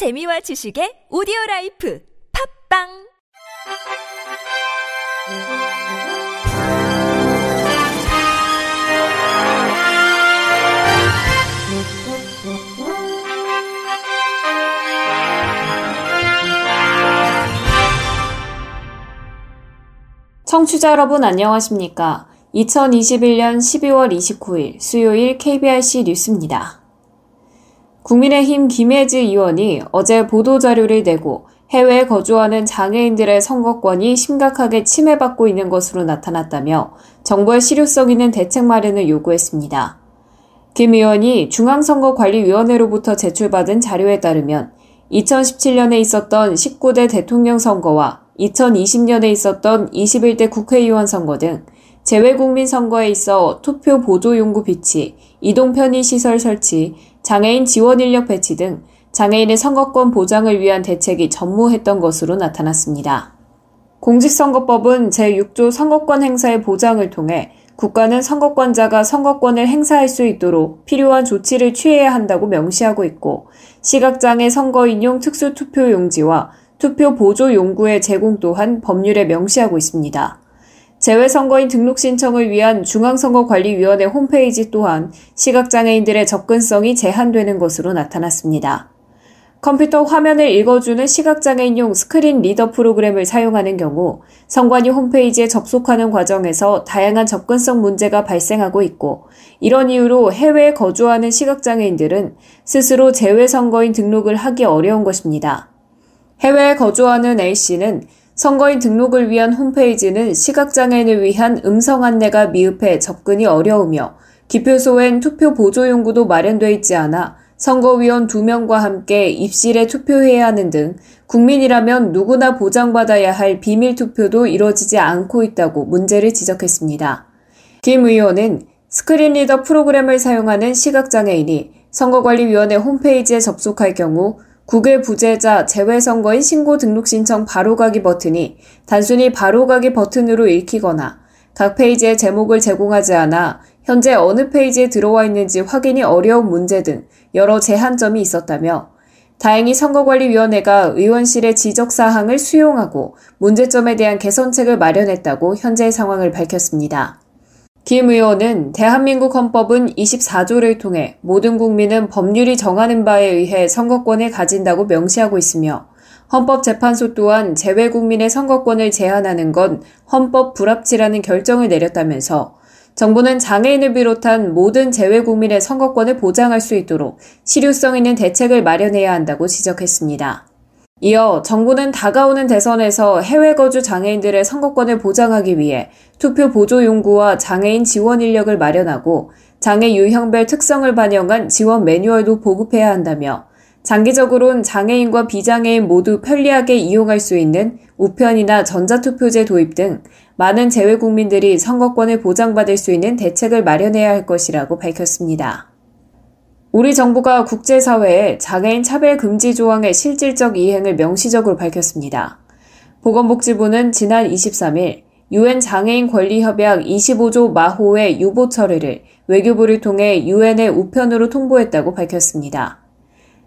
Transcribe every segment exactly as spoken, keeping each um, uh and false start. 재미와 지식의 오디오라이프 팝빵 청취자 여러분 안녕하십니까? 이천이십일년 십이월 이십구일 수요일 케이비아이씨 뉴스입니다. 국민의힘 김혜지 의원이 어제 보도자료를 내고 해외에 거주하는 장애인들의 선거권이 심각하게 침해받고 있는 것으로 나타났다며 정부의 실효성 있는 대책 마련을 요구했습니다. 김 의원이 중앙선거관리위원회로부터 제출받은 자료에 따르면 이천십칠년에 있었던 십구대 대통령 선거와 이천이십년에 있었던 이십일대 국회의원 선거 등 재외국민 선거에 있어 투표 보조 용구 비치, 이동 편의 시설 설치, 장애인 지원 인력 배치 등 장애인의 선거권 보장을 위한 대책이 전무했던 것으로 나타났습니다. 공직선거법은 제육조 선거권 행사의 보장을 통해 국가는 선거권자가 선거권을 행사할 수 있도록 필요한 조치를 취해야 한다고 명시하고 있고, 시각장애 선거인용 특수투표 용지와 투표 보조 용구의 제공 또한 법률에 명시하고 있습니다. 재외선거인 등록 신청을 위한 중앙선거관리위원회 홈페이지 또한 시각장애인들의 접근성이 제한되는 것으로 나타났습니다. 컴퓨터 화면을 읽어주는 시각장애인용 스크린 리더 프로그램을 사용하는 경우 선관위 홈페이지에 접속하는 과정에서 다양한 접근성 문제가 발생하고 있고, 이런 이유로 해외에 거주하는 시각장애인들은 스스로 재외선거인 등록을 하기 어려운 것입니다. 해외에 거주하는 A씨는 선거인 등록을 위한 홈페이지는 시각장애인을 위한 음성 안내가 미흡해 접근이 어려우며 기표소엔 투표 보조 용구도 마련돼 있지 않아 선거위원 두 명과 함께 입실에 투표해야 하는 등 국민이라면 누구나 보장받아야 할 비밀 투표도 이뤄지지 않고 있다고 문제를 지적했습니다. 김 의원은 스크린 리더 프로그램을 사용하는 시각장애인이 선거관리위원회 홈페이지에 접속할 경우 국외 부재자 재외선거인 신고 등록 신청 바로가기 버튼이 단순히 바로가기 버튼으로 읽히거나 각 페이지에 제목을 제공하지 않아 현재 어느 페이지에 들어와 있는지 확인이 어려운 문제 등 여러 제한점이 있었다며, 다행히 선거관리위원회가 의원실의 지적사항을 수용하고 문제점에 대한 개선책을 마련했다고 현재의 상황을 밝혔습니다. 김 의원은 대한민국 헌법은 이십사조를 통해 모든 국민은 법률이 정하는 바에 의해 선거권을 가진다고 명시하고 있으며, 헌법재판소 또한 재외국민의 선거권을 제한하는 건 헌법 불합치라는 결정을 내렸다면서 정부는 장애인을 비롯한 모든 재외국민의 선거권을 보장할 수 있도록 실효성 있는 대책을 마련해야 한다고 지적했습니다. 이어 정부는 다가오는 대선에서 해외 거주 장애인들의 선거권을 보장하기 위해 투표 보조 용구와 장애인 지원 인력을 마련하고 장애 유형별 특성을 반영한 지원 매뉴얼도 보급해야 한다며, 장기적으로는 장애인과 비장애인 모두 편리하게 이용할 수 있는 우편이나 전자투표제 도입 등 많은 재외국민들이 선거권을 보장받을 수 있는 대책을 마련해야 할 것이라고 밝혔습니다. 우리 정부가 국제사회에 장애인 차별 금지 조항의 실질적 이행을 명시적으로 밝혔습니다. 보건복지부는 지난 이십삼일 유엔 장애인 권리협약 이십오조 마호의 유보 처리를 외교부를 통해 유엔의 우편으로 통보했다고 밝혔습니다.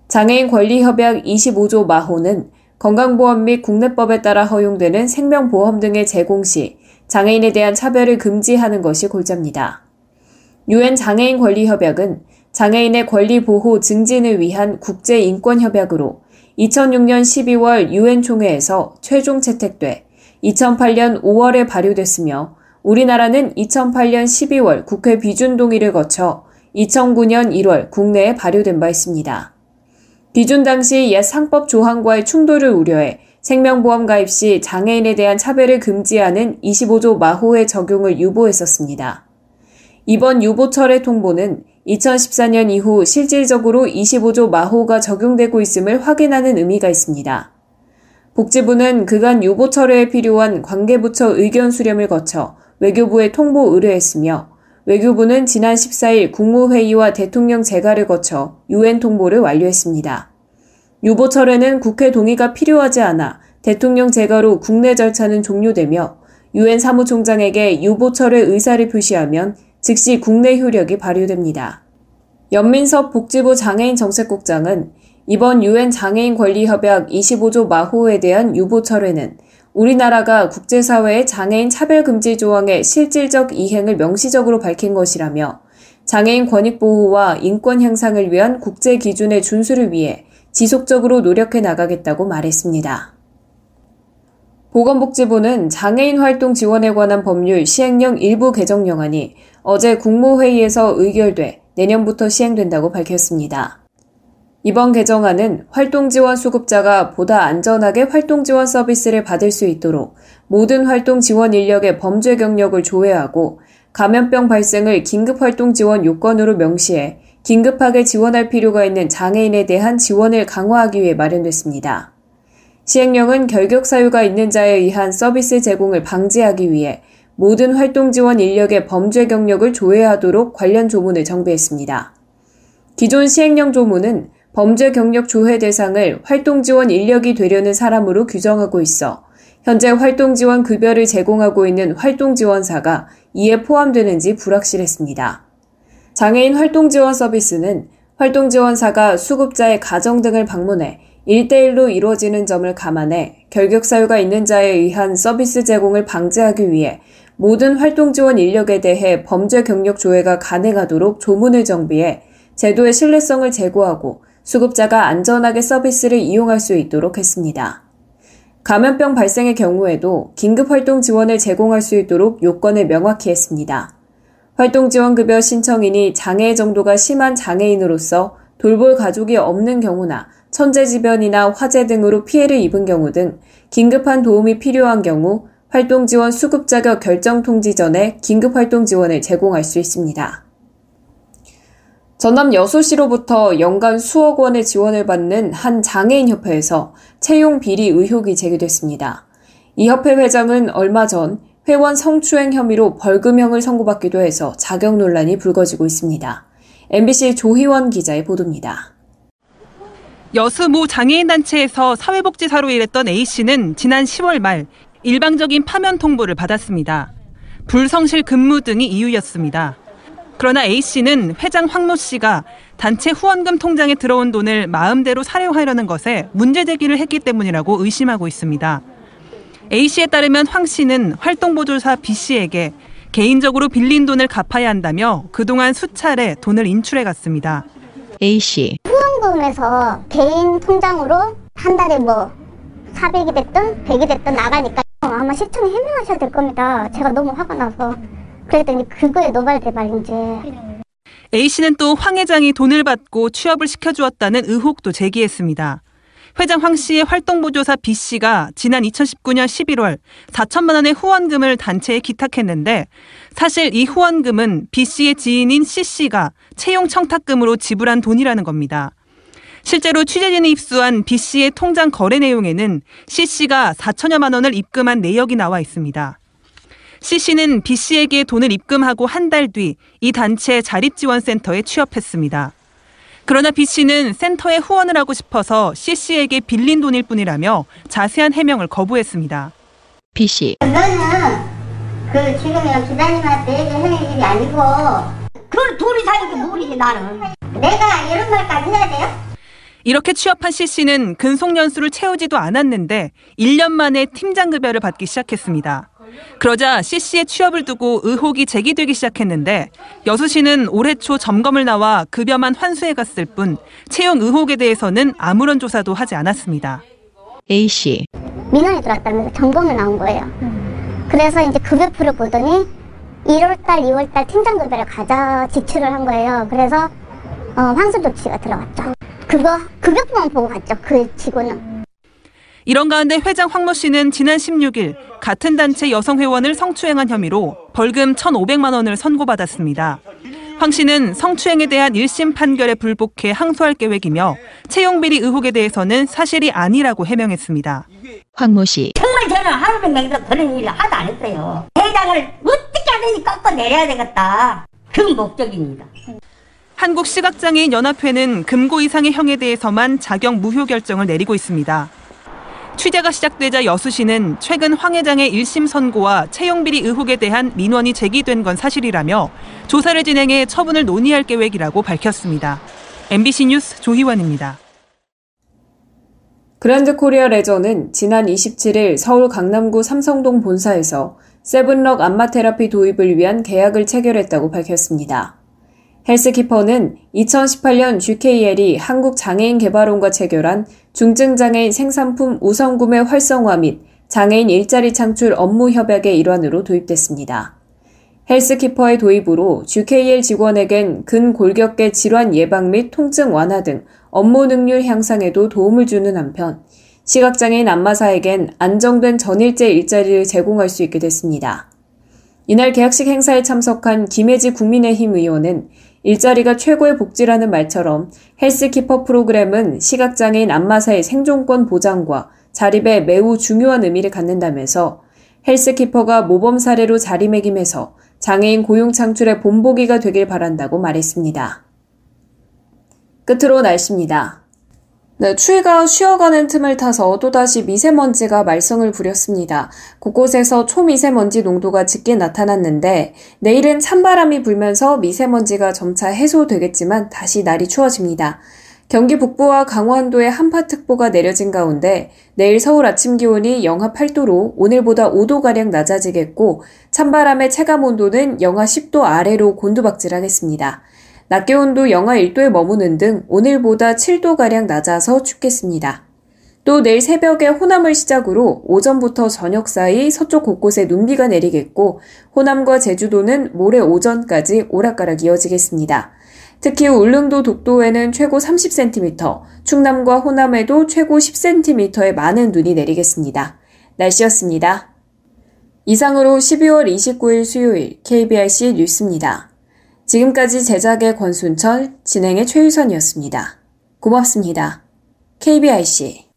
장애인 권리협약 이십오조 마호는 건강보험 및 국내법에 따라 허용되는 생명보험 등의 제공 시 장애인에 대한 차별을 금지하는 것이 골자입니다. 유엔 장애인 권리협약은 장애인의 권리 보호 증진을 위한 국제인권협약으로 이천육년 십이월 유엔 총회에서 최종 채택돼 이천팔년 오월에 발효됐으며, 우리나라는 이천팔년 십이월 국회 비준 동의를 거쳐 이천구년 일월 국내에 발효된 바 있습니다. 비준 당시 옛 상법 조항과의 충돌을 우려해 생명보험 가입 시 장애인에 대한 차별을 금지하는 이십오조 마호의 적용을 유보했었습니다. 이번 유보 철회 통보는 이천십사년 이후 실질적으로 이십오조 마호가 적용되고 있음을 확인하는 의미가 있습니다. 복지부는 그간 유보 철회에 필요한 관계부처 의견 수렴을 거쳐 외교부에 통보 의뢰했으며, 외교부는 지난 십사일 국무회의와 대통령 재가를 거쳐 유엔 통보를 완료했습니다. 유보 철회는 국회 동의가 필요하지 않아 대통령 재가로 국내 절차는 종료되며, 유엔 사무총장에게 유보 철회 의사를 표시하면 즉시 국내 효력이 발효됩니다. 연민섭 복지부 장애인 정책국장은 이번 유엔 장애인 권리협약 이십오조 마호에 대한 유보 철회는 우리나라가 국제사회의 장애인 차별금지 조항의 실질적 이행을 명시적으로 밝힌 것이라며 장애인 권익보호와 인권 향상을 위한 국제기준의 준수를 위해 지속적으로 노력해 나가겠다고 말했습니다. 보건복지부는 장애인 활동 지원에 관한 법률 시행령 일부 개정 영안이 어제 국무회의에서 의결돼 내년부터 시행된다고 밝혔습니다. 이번 개정안은 활동지원 수급자가 보다 안전하게 활동지원 서비스를 받을 수 있도록 모든 활동지원 인력의 범죄 경력을 조회하고 감염병 발생을 긴급활동지원 요건으로 명시해 긴급하게 지원할 필요가 있는 장애인에 대한 지원을 강화하기 위해 마련됐습니다. 시행령은 결격 사유가 있는 자에 의한 서비스 제공을 방지하기 위해 모든 활동지원 인력의 범죄 경력을 조회하도록 관련 조문을 정비했습니다. 기존 시행령 조문은 범죄 경력 조회 대상을 활동지원 인력이 되려는 사람으로 규정하고 있어 현재 활동지원 급여를 제공하고 있는 활동지원사가 이에 포함되는지 불확실했습니다. 장애인 활동지원 서비스는 활동지원사가 수급자의 가정 등을 방문해 일대일로 이루어지는 점을 감안해 결격 사유가 있는 자에 의한 서비스 제공을 방지하기 위해 모든 활동지원 인력에 대해 범죄 경력 조회가 가능하도록 조문을 정비해 제도의 신뢰성을 제고하고 수급자가 안전하게 서비스를 이용할 수 있도록 했습니다. 감염병 발생의 경우에도 긴급활동 지원을 제공할 수 있도록 요건을 명확히 했습니다. 활동지원급여 신청인이 장애 정도가 심한 장애인으로서 돌볼 가족이 없는 경우나 천재지변이나 화재 등으로 피해를 입은 경우 등 긴급한 도움이 필요한 경우 활동지원 수급자격 결정 통지 전에 긴급활동 지원을 제공할 수 있습니다. 전남 여수시로부터 연간 수억 원의 지원을 받는 한 장애인협회에서 채용 비리 의혹이 제기됐습니다. 이 협회 회장은 얼마 전 회원 성추행 혐의로 벌금형을 선고받기도 해서 자격 논란이 불거지고 있습니다. 엠비씨 조희원 기자의 보도입니다. 여수 모 장애인단체에서 사회복지사로 일했던 A씨는 지난 시월 말 일방적인 파면 통보를 받았습니다. 불성실 근무 등이 이유였습니다. 그러나 A씨는 회장 황모 씨가 단체 후원금 통장에 들어온 돈을 마음대로 사용하려는 것에 문제 제기를 했기 때문이라고 의심하고 있습니다. A씨에 따르면 황 씨는 활동보조사 B씨에게 개인적으로 빌린 돈을 갚아야 한다며 그동안 수차례 돈을 인출해 갔습니다. A씨. 후원금에서 개인 통장으로 한 달에 뭐 사백이 됐든 백이 됐든 나가니까 아마 실청에 해명하셔야 될 겁니다. 제가 너무 화가 나서. 그랬더니 그거에 노발대발 이제. A씨는 또 황 회장이 돈을 받고 취업을 시켜주었다는 의혹도 제기했습니다. 회장 황 씨의 활동보조사 B씨가 지난 이천십구년 십일월 사천만 원의 후원금을 단체에 기탁했는데 사실 이 후원금은 B씨의 지인인 C씨가 채용 청탁금으로 지불한 돈이라는 겁니다. 실제로 취재진이 입수한 B씨의 통장 거래 내용에는 C씨가 사천여만 원을 입금한 내역이 나와 있습니다. C씨는 B씨에게 돈을 입금하고 한 달 뒤 이 단체 자립지원센터에 취업했습니다. 그러나 B씨는 센터에 후원을 하고 싶어서 C씨에게 빌린 돈일 뿐이라며 자세한 해명을 거부했습니다. B씨. 너는 그 지금이랑 기다림한테 얘기할 일이 아니고 그걸 돈이 사는 게 모르지 나는. 내가 이런 말까지 해야 돼요? 이렇게 취업한 C씨는 근속연수를 채우지도 않았는데 일 년 만에 팀장급여를 받기 시작했습니다. 그러자 C씨의 취업을 두고 의혹이 제기되기 시작했는데 여수시는 올해 초 점검을 나와 급여만 환수해 갔을 뿐 채용 의혹에 대해서는 아무런 조사도 하지 않았습니다. A씨. 민원이 들어왔다면서 점검을 나온 거예요. 그래서 이제 급여표를 보더니 일월달, 이월달 팀장급여를 가져 지출을 한 거예요. 그래서 어, 환수 조치가 들어갔죠. 그거 급여표만 보고 갔죠. 그 직원은. 이런 가운데 회장 황모 씨는 지난 십육일 같은 단체 여성회원을 성추행한 혐의로 벌금 천오백만 원을 선고받았습니다. 황 씨는 성추행에 대한 일심 판결에 불복해 항소할 계획이며 채용비리 의혹에 대해서는 사실이 아니라고 해명했습니다. 황모 씨. 정말 저는 하루 종일 그런 일을 하나도 안 했어요. 회장을 어떻게 하든지 꺾어내려야 되겠다. 그 목적입니다. 한국시각장애인연합회는 금고 이상의 형에 대해서만 자격 무효 결정을 내리고 있습니다. 취재가 시작되자 여수시는 최근 황 회장의 일심 선고와 채용비리 의혹에 대한 민원이 제기된 건 사실이라며 조사를 진행해 처분을 논의할 계획이라고 밝혔습니다. 엠비씨 뉴스 조희원입니다. 그랜드코리아 레저는 지난 이십칠일 서울 강남구 삼성동 본사에서 세븐럭 안마테라피 도입을 위한 계약을 체결했다고 밝혔습니다. 헬스키퍼는 이천십팔년 지케이엘이 한국장애인개발원과 체결한 중증장애인 생산품 우선구매 활성화 및 장애인 일자리 창출 업무 협약의 일환으로 도입됐습니다. 헬스키퍼의 도입으로 지케이엘 직원에겐 근골격계 질환 예방 및 통증 완화 등 업무 능률 향상에도 도움을 주는 한편 시각장애인 안마사에겐 안정된 전일제 일자리를 제공할 수 있게 됐습니다. 이날 계약식 행사에 참석한 김혜지 국민의힘 의원은 일자리가 최고의 복지라는 말처럼 헬스키퍼 프로그램은 시각장애인 안마사의 생존권 보장과 자립에 매우 중요한 의미를 갖는다면서 헬스키퍼가 모범 사례로 자리매김해서 장애인 고용 창출의 본보기가 되길 바란다고 말했습니다. 끝으로 날씨입니다. 네, 추위가 쉬어가는 틈을 타서 또다시 미세먼지가 말썽을 부렸습니다. 곳곳에서 초미세먼지 농도가 짙게 나타났는데 내일은 찬바람이 불면서 미세먼지가 점차 해소되겠지만 다시 날이 추워집니다. 경기 북부와 강원도에 한파특보가 내려진 가운데 내일 서울 아침 기온이 영하 팔도로 오늘보다 오도가량 낮아지겠고 찬바람의 체감온도는 영하 십도 아래로 곤두박질하겠습니다. 낮 기온도 영하 일도에 머무는 등 오늘보다 칠도가량 낮아서 춥겠습니다. 또 내일 새벽에 호남을 시작으로 오전부터 저녁 사이 서쪽 곳곳에 눈비가 내리겠고 호남과 제주도는 모레 오전까지 오락가락 이어지겠습니다. 특히 울릉도 독도에는 최고 삼십 센티미터, 충남과 호남에도 최고 십 센티미터의 많은 눈이 내리겠습니다. 날씨였습니다. 이상으로 십이월 이십구일 수요일 케이비아이씨 뉴스입니다. 지금까지 제작의 권순철, 진행의 최유선이었습니다. 고맙습니다. 케이비아이씨